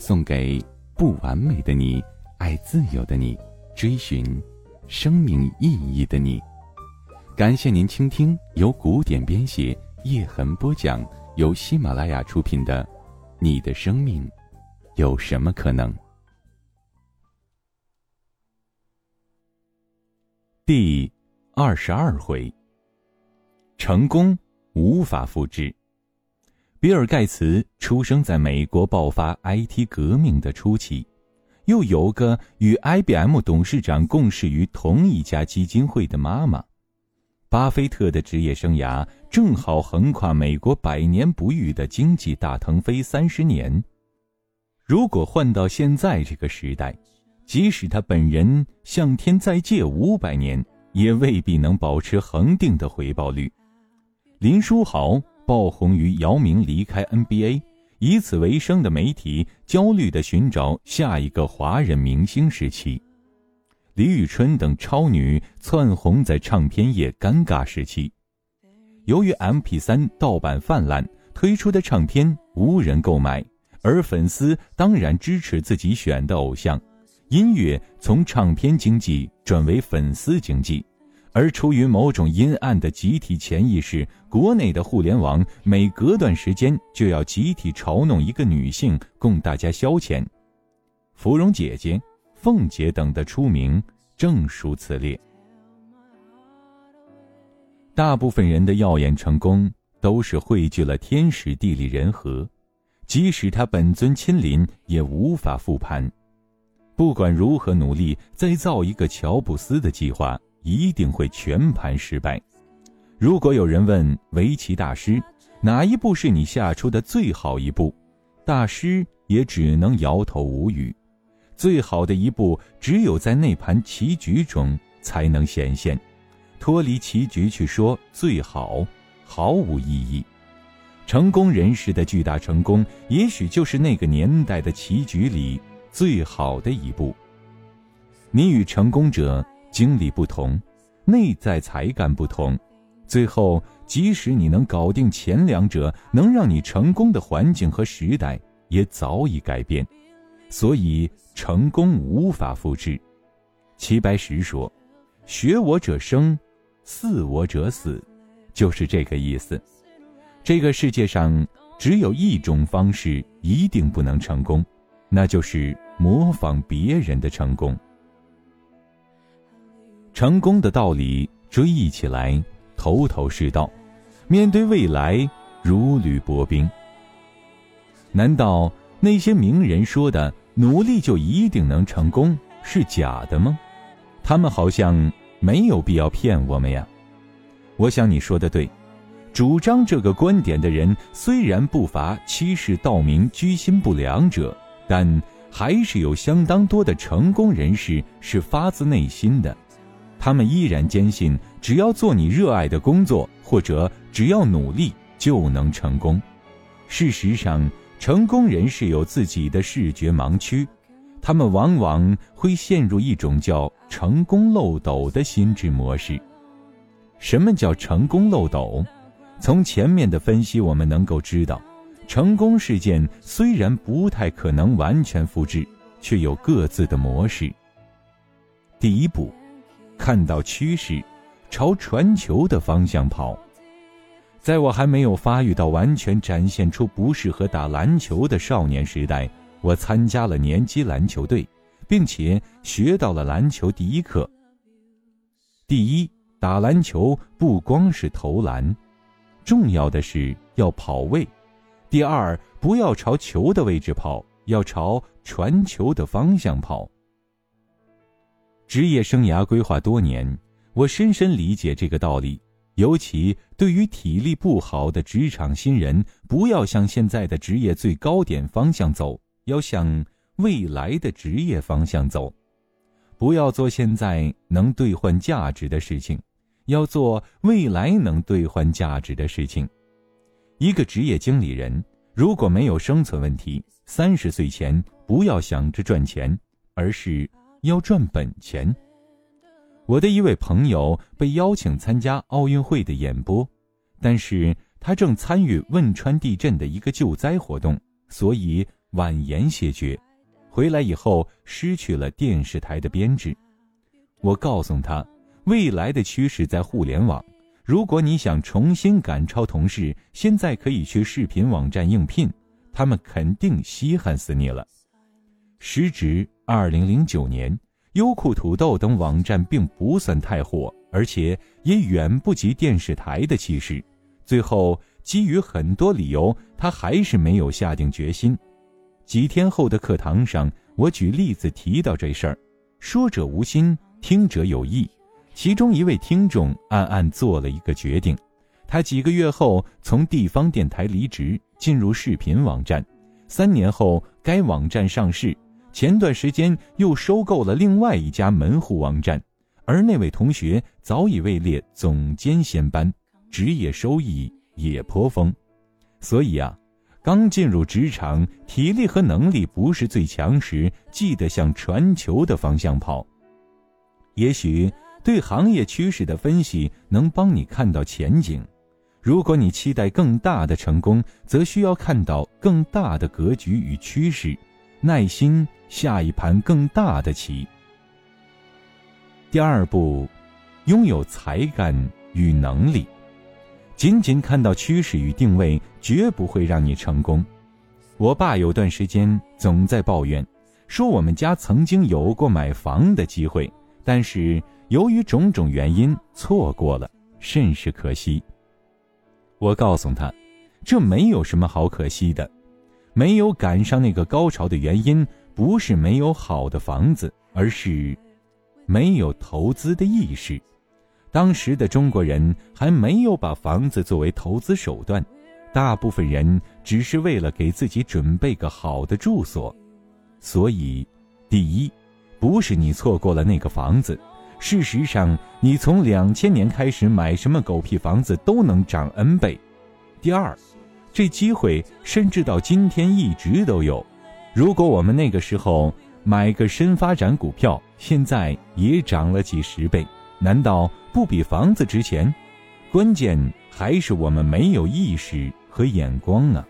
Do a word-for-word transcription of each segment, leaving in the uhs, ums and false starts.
送给不完美的你，爱自由的你，追寻生命意义的你。感谢您倾听由古典编写、叶痕播讲、由喜马拉雅出品的《你的生命有什么可能》第二十二回，成功无法复制。比尔盖茨出生在美国爆发 I T 革命的初期，又有个与 I B M 董事长共事于同一家基金会的妈妈。巴菲特的职业生涯正好横跨美国百年不遇的经济大腾飞三十年。如果换到现在这个时代，即使他本人向天再借五百年，也未必能保持恒定的回报率。林书豪爆红于姚明离开 N B A， 以此为生的媒体焦虑地寻找下一个华人明星时期，李宇春等超女窜红在唱片业尴尬时期。由于 M P 三 盗版泛滥，推出的唱片无人购买，而粉丝当然支持自己选的偶像，音乐从唱片经济转为粉丝经济。而出于某种阴暗的集体潜意识，国内的互联网每隔段时间就要集体嘲弄一个女性供大家消遣，芙蓉姐姐、凤姐等的出名正属此列。大部分人的耀眼成功都是汇聚了天时地利人和，即使他本尊亲临也无法复盘。不管如何努力，再造一个乔布斯的计划一定会全盘失败。如果有人问围棋大师，哪一步是你下出的最好一步？大师也只能摇头无语。最好的一步，只有在那盘棋局中才能显现。脱离棋局去说最好，毫无意义。成功人士的巨大成功，也许就是那个年代的棋局里最好的一步。你与成功者经历不同，内在才干不同，最后即使你能搞定前两者，能让你成功的环境和时代也早已改变，所以成功无法复制。齐白石说，学我者生，似我者死，就是这个意思。这个世界上只有一种方式一定不能成功，那就是模仿别人的成功。成功的道理追忆起来头头是道，面对未来如履薄冰。难道那些名人说的努力就一定能成功是假的吗？他们好像没有必要骗我们呀。我想你说的对，主张这个观点的人虽然不乏欺世盗名、居心不良者，但还是有相当多的成功人士是发自内心的。他们依然坚信，只要做你热爱的工作，或者只要努力就能成功。事实上，成功人士有自己的视觉盲区，他们往往会陷入一种叫成功漏斗的心智模式。什么叫成功漏斗？从前面的分析我们能够知道，成功事件虽然不太可能完全复制，却有各自的模式。第一步，看到趋势，朝传球的方向跑。在我还没有发育到完全展现出不适合打篮球的少年时代，我参加了年级篮球队，并且学到了篮球第一课。第一，打篮球不光是投篮，重要的是要跑位。第二，不要朝球的位置跑，要朝传球的方向跑。职业生涯规划多年，我深深理解这个道理，尤其对于体力不好的职场新人，不要向现在的职业最高点方向走，要向未来的职业方向走，不要做现在能兑换价值的事情，要做未来能兑换价值的事情。一个职业经理人如果没有生存问题，三十岁前不要想着赚钱，而是要赚本钱。我的一位朋友被邀请参加奥运会的演播，但是他正参与汶川地震的一个救灾活动，所以婉言谢绝，回来以后失去了电视台的编制。我告诉他，未来的趋势在互联网，如果你想重新赶超同事，现在可以去视频网站应聘，他们肯定稀罕死你了。时值二零零九年，优酷、土豆等网站并不算太火，而且也远不及电视台的气势。最后基于很多理由，他还是没有下定决心。几天后的课堂上，我举例子提到这事儿，说者无心，听者有意。其中一位听众暗暗做了一个决定，他几个月后从地方电台离职，进入视频网站。三年后该网站上市，前段时间又收购了另外一家门户网站，而那位同学早已位列总监衔班，职业收益也颇丰。所以啊，刚进入职场，体力和能力不是最强时，记得向传球的方向跑。也许对行业趋势的分析能帮你看到前景，如果你期待更大的成功，则需要看到更大的格局与趋势，耐心下一盘更大的棋。第二步，拥有才干与能力。仅仅看到趋势与定位，绝不会让你成功。我爸有段时间总在抱怨，说我们家曾经有过买房的机会，但是由于种种原因错过了，甚是可惜。我告诉他，这没有什么好可惜的，没有赶上那个高潮的原因，不是没有好的房子，而是没有投资的意识。当时的中国人还没有把房子作为投资手段，大部分人只是为了给自己准备个好的住所。所以，第一，不是你错过了那个房子，事实上你从两千年开始买什么狗屁房子都能涨 N 倍。第二，这机会甚至到今天一直都有，如果我们那个时候买个深发展股票，现在也涨了几十倍，难道不比房子值钱？关键还是我们没有意识和眼光啊。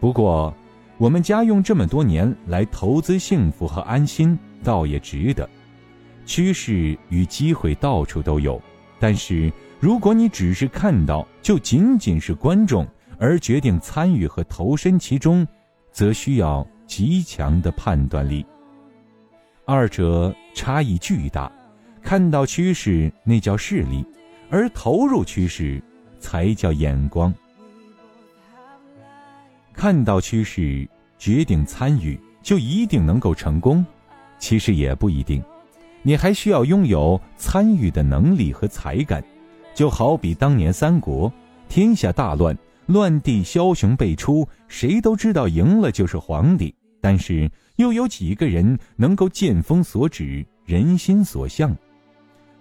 不过我们家用这么多年来投资幸福和安心，倒也值得。趋势与机会到处都有，但是如果你只是看到，就仅仅是观众，而决定参与和投身其中，则需要极强的判断力，二者差异巨大。看到趋势那叫视力，而投入趋势才叫眼光。看到趋势决定参与就一定能够成功？其实也不一定，你还需要拥有参与的能力和才干。就好比当年三国天下大乱，乱帝枭雄辈出，谁都知道赢了就是皇帝，但是又有几个人能够剑锋所指，人心所向？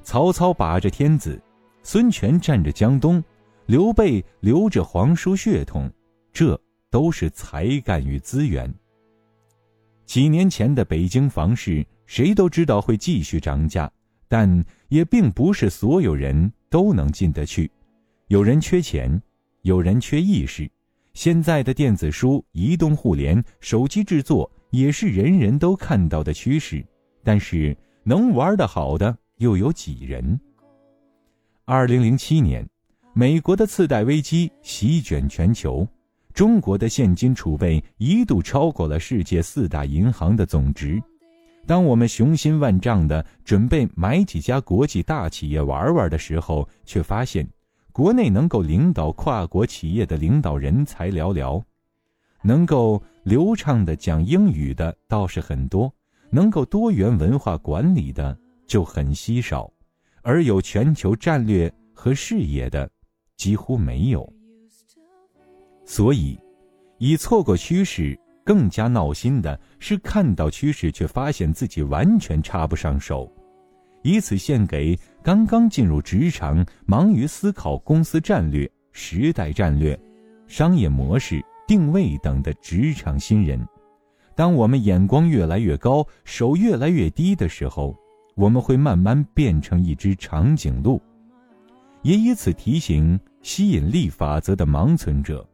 曹操把着天子，孙权占着江东，刘备留着皇叔血统，这都是才干与资源。几年前的北京房市，谁都知道会继续涨价，但也并不是所有人都能进得去。有人缺钱，有人缺意识。现在的电子书、移动互联、手机制作也是人人都看到的趋势，但是能玩得好的又有几人？二零零七年，美国的次贷危机席卷全球，中国的现金储备一度超过了世界四大银行的总值。当我们雄心万丈的准备买几家国际大企业玩玩的时候，却发现国内能够领导跨国企业的领导人才寥寥。能够流畅的讲英语的倒是很多，能够多元文化管理的就很稀少，而有全球战略和视野的几乎没有。所以，以错过趋势更加闹心的是，看到趋势却发现自己完全插不上手，以此献给刚刚进入职场、忙于思考公司战略、时代战略、商业模式、定位等的职场新人。当我们眼光越来越高，手越来越低的时候，我们会慢慢变成一只长颈鹿。也以此提醒吸引力法则的盲存者，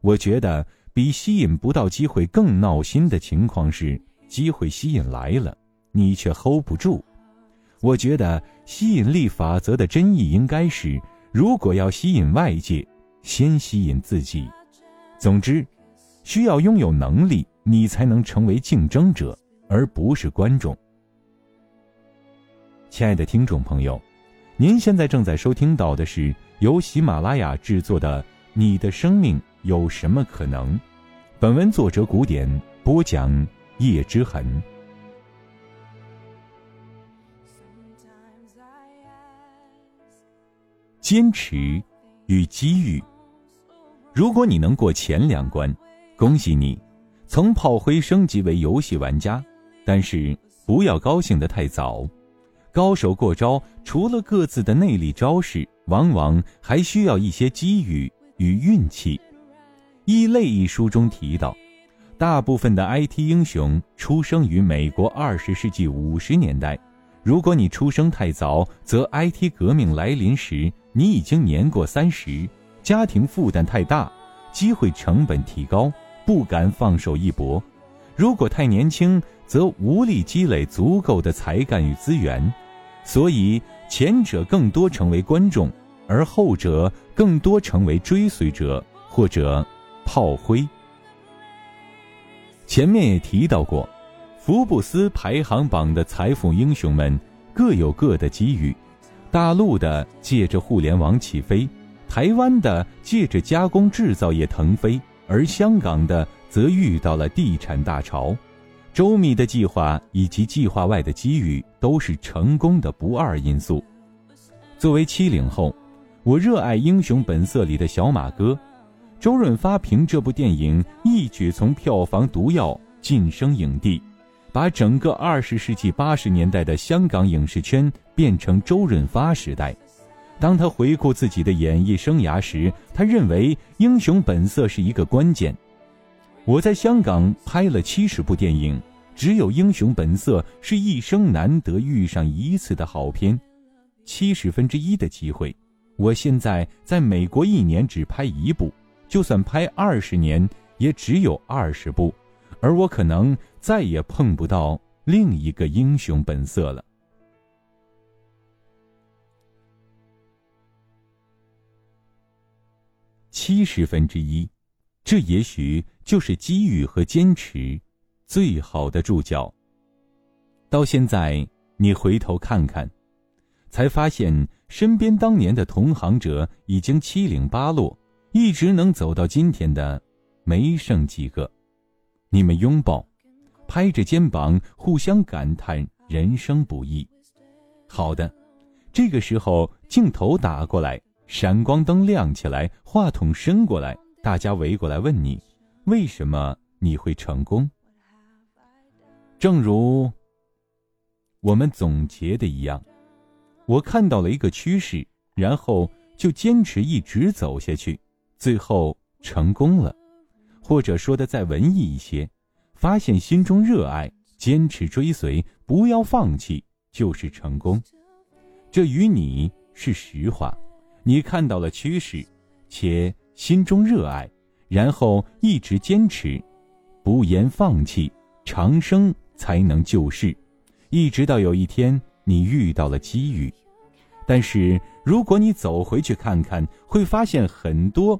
我觉得比吸引不到机会更闹心的情况是，机会吸引来了，你却 hold 不住。我觉得吸引力法则的真意应该是，如果要吸引外界，先吸引自己。总之，需要拥有能力，你才能成为竞争者，而不是观众。亲爱的听众朋友，您现在正在收听到的是由喜马拉雅制作的《你的生命有什么可能》，本文作者古典，播讲叶之痕。坚持与机遇。如果你能过前两关，恭喜你，从炮灰升级为游戏玩家。但是不要高兴得太早，高手过招除了各自的内力招式，往往还需要一些机遇与运气。《异类》一书中提到，大部分的 I T 英雄出生于美国二十世纪五十年代，如果你出生太早，则 I T 革命来临时你已经年过三十，家庭负担太大，机会成本提高，不敢放手一搏。如果太年轻，则无力积累足够的才干与资源，所以前者更多成为观众，而后者更多成为追随者或者炮灰。前面也提到过，福布斯排行榜的财富英雄们各有各的机遇，大陆的借着互联网起飞，台湾的借着加工制造业腾飞，而香港的则遇到了地产大潮。周密的计划以及计划外的机遇都是成功的不二因素。作为七零后，我热爱《英雄本色》里的小马哥，周润发凭这部电影一举从票房毒药晋升影帝，把整个二十世纪八十年代的香港影视圈变成周润发时代。当他回顾自己的演艺生涯时，他认为《英雄本色》是一个关键。我在香港拍了七十部电影，只有《英雄本色》是一生难得遇上一次的好片，七十分之一的机会。我现在在美国一年只拍一部，就算拍二十年也只有二十部，而我可能再也碰不到另一个《英雄本色》了。七十分之一，这也许就是机遇和坚持最好的注脚。到现在你回头看看，才发现身边当年的同行者已经七零八落，一直能走到今天的没剩几个。你们拥抱，拍着肩膀，互相感叹人生不易。好的，这个时候镜头打过来，闪光灯亮起来，话筒伸过来，大家围过来问你，为什么你会成功？正如我们总结的一样，我看到了一个趋势，然后就坚持一直走下去，最后成功了。或者说的再文艺一些，发现心中热爱，坚持追随，不要放弃，就是成功。这与你是实话，你看到了趋势，且心中热爱，然后一直坚持，不言放弃，长生才能救世。一直到有一天你遇到了机遇，但是如果你走回去看看，会发现很多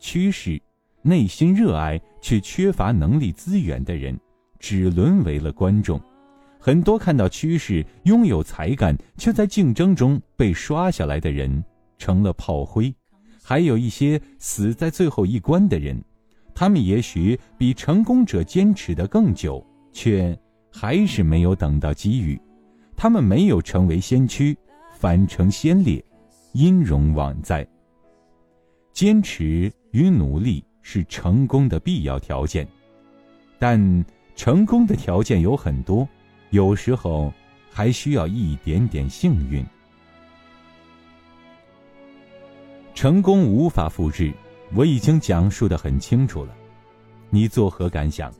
趋势内心热爱却缺乏能力资源的人，只沦为了观众。很多看到趋势，拥有才干，却在竞争中被刷下来的人成了炮灰。还有一些死在最后一关的人，他们也许比成功者坚持得更久，却还是没有等到机遇。他们没有成为先驱，反成先烈，音容宛在。坚持与努力是成功的必要条件，但成功的条件有很多，有时候还需要一点点幸运。成功无法复制，我已经讲述得很清楚了，你作何感想？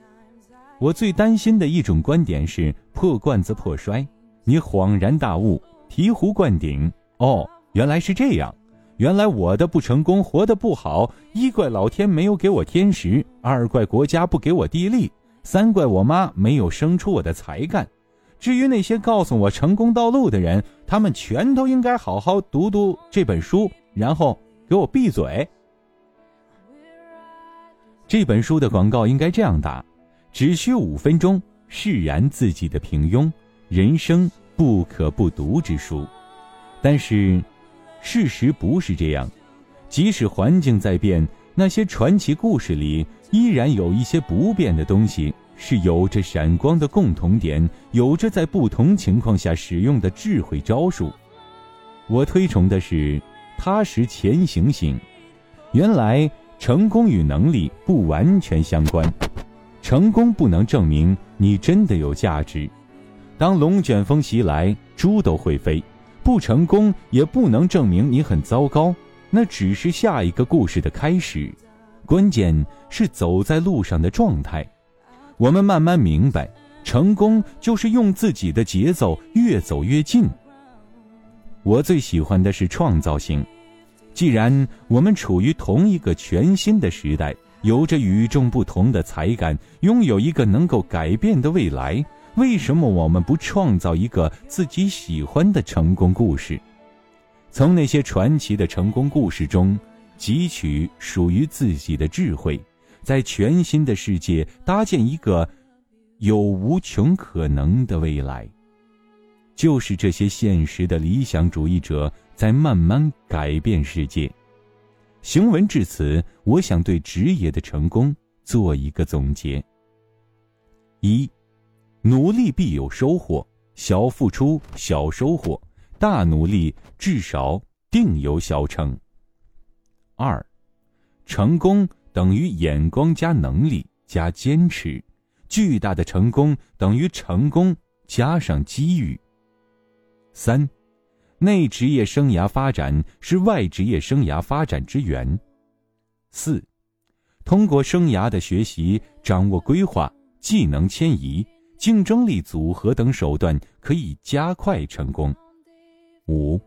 我最担心的一种观点是破罐子破摔，你恍然大悟，醍醐灌顶，哦，原来是这样，原来我的不成功，活得不好，一怪老天没有给我天时，二怪国家不给我地利，三怪我妈没有生出我的才干。至于那些告诉我成功道路的人，他们全都应该好好读读这本书，然后给我闭嘴。这本书的广告应该这样打：只需五分钟，释然自己的平庸，人生不可不读之书。但是事实不是这样，即使环境在变，那些传奇故事里依然有一些不变的东西，是有着闪光的共同点，有着在不同情况下使用的智慧招数。我推崇的是踏实前行型。原来成功与能力不完全相关，成功不能证明你真的有价值。当龙卷风袭来，猪都会飞，不成功也不能证明你很糟糕，那只是下一个故事的开始。关键是走在路上的状态。我们慢慢明白，成功就是用自己的节奏越走越近。我最喜欢的是创造型。既然我们处于同一个全新的时代，有着与众不同的才干，拥有一个能够改变的未来，为什么我们不创造一个自己喜欢的成功故事？从那些传奇的成功故事中汲取属于自己的智慧，在全新的世界搭建一个有无穷可能的未来。就是这些现实的理想主义者在慢慢改变世界。行文至此，我想对职业的成功做一个总结。一，努力必有收获，小付出小收获，大努力至少定有小成。二，成功等于眼光加能力加坚持，巨大的成功等于成功加上机遇。三，内职业生涯发展是外职业生涯发展之源。四，通过生涯的学习，掌握规划、技能迁移、竞争力组合等手段，可以加快成功。五，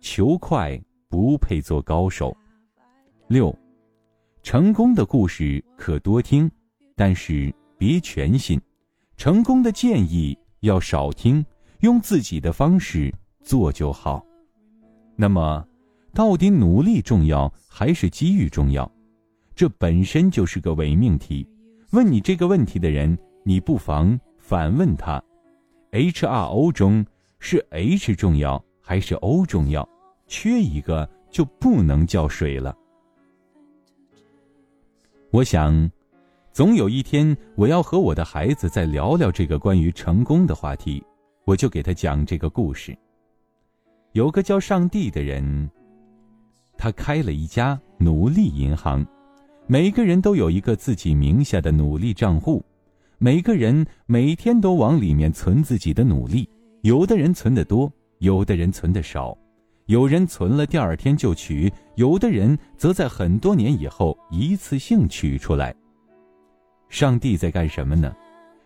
求快不配做高手。六，成功的故事可多听，但是别全信；成功的建议要少听，用自己的方式做就好。那么，到底努力重要还是机遇重要？这本身就是个伪命题。问你这个问题的人，你不妨反问他 ：H R O 中是 H 重要还是 O 重要？缺一个就不能叫水了。我想，总有一天我要和我的孩子再聊聊这个关于成功的话题，我就给他讲这个故事。有个叫上帝的人，他开了一家奴隶银行，每个人都有一个自己名下的奴隶账户，每个人每天都往里面存自己的奴隶，有的人存得多，有的人存得少，有人存了第二天就取，有的人则在很多年以后一次性取出来。上帝在干什么呢？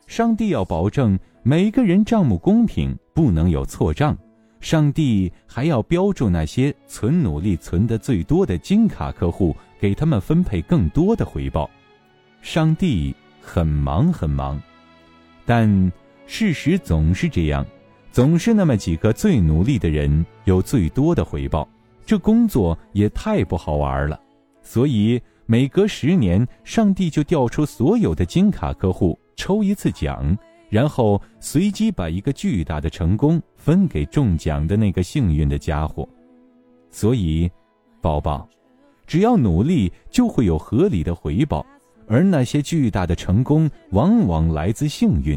上帝要保证每个人账目公平，不能有错账。上帝还要标注那些存努力存得最多的金卡客户，给他们分配更多的回报。上帝很忙很忙，但事实总是这样，总是那么几个最努力的人有最多的回报，这工作也太不好玩了。所以每隔十年，上帝就调出所有的金卡客户抽一次奖，然后随机把一个巨大的成功分给中奖的那个幸运的家伙。所以，宝宝，只要努力就会有合理的回报，而那些巨大的成功往往来自幸运。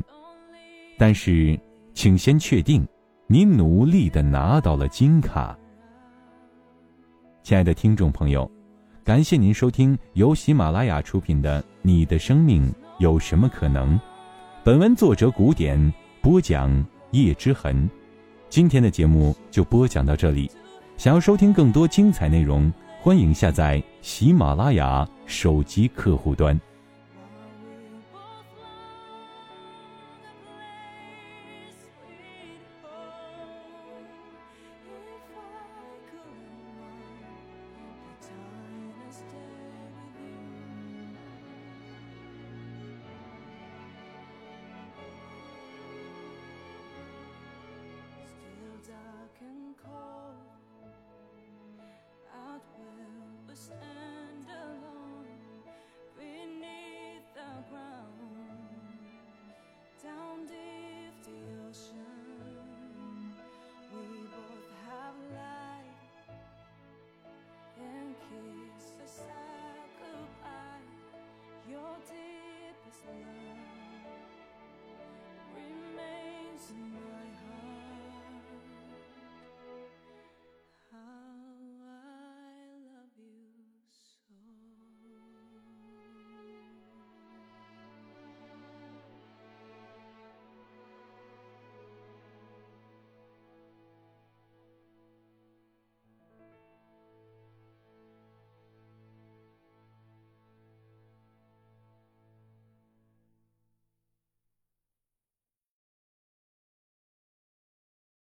但是请先确定你努力地拿到了金卡。亲爱的听众朋友，感谢您收听由喜马拉雅出品的《你的生命有什么可能？本文作者古典，播讲叶之痕。今天的节目就播讲到这里，想要收听更多精彩内容，欢迎下载喜马拉雅手机客户端。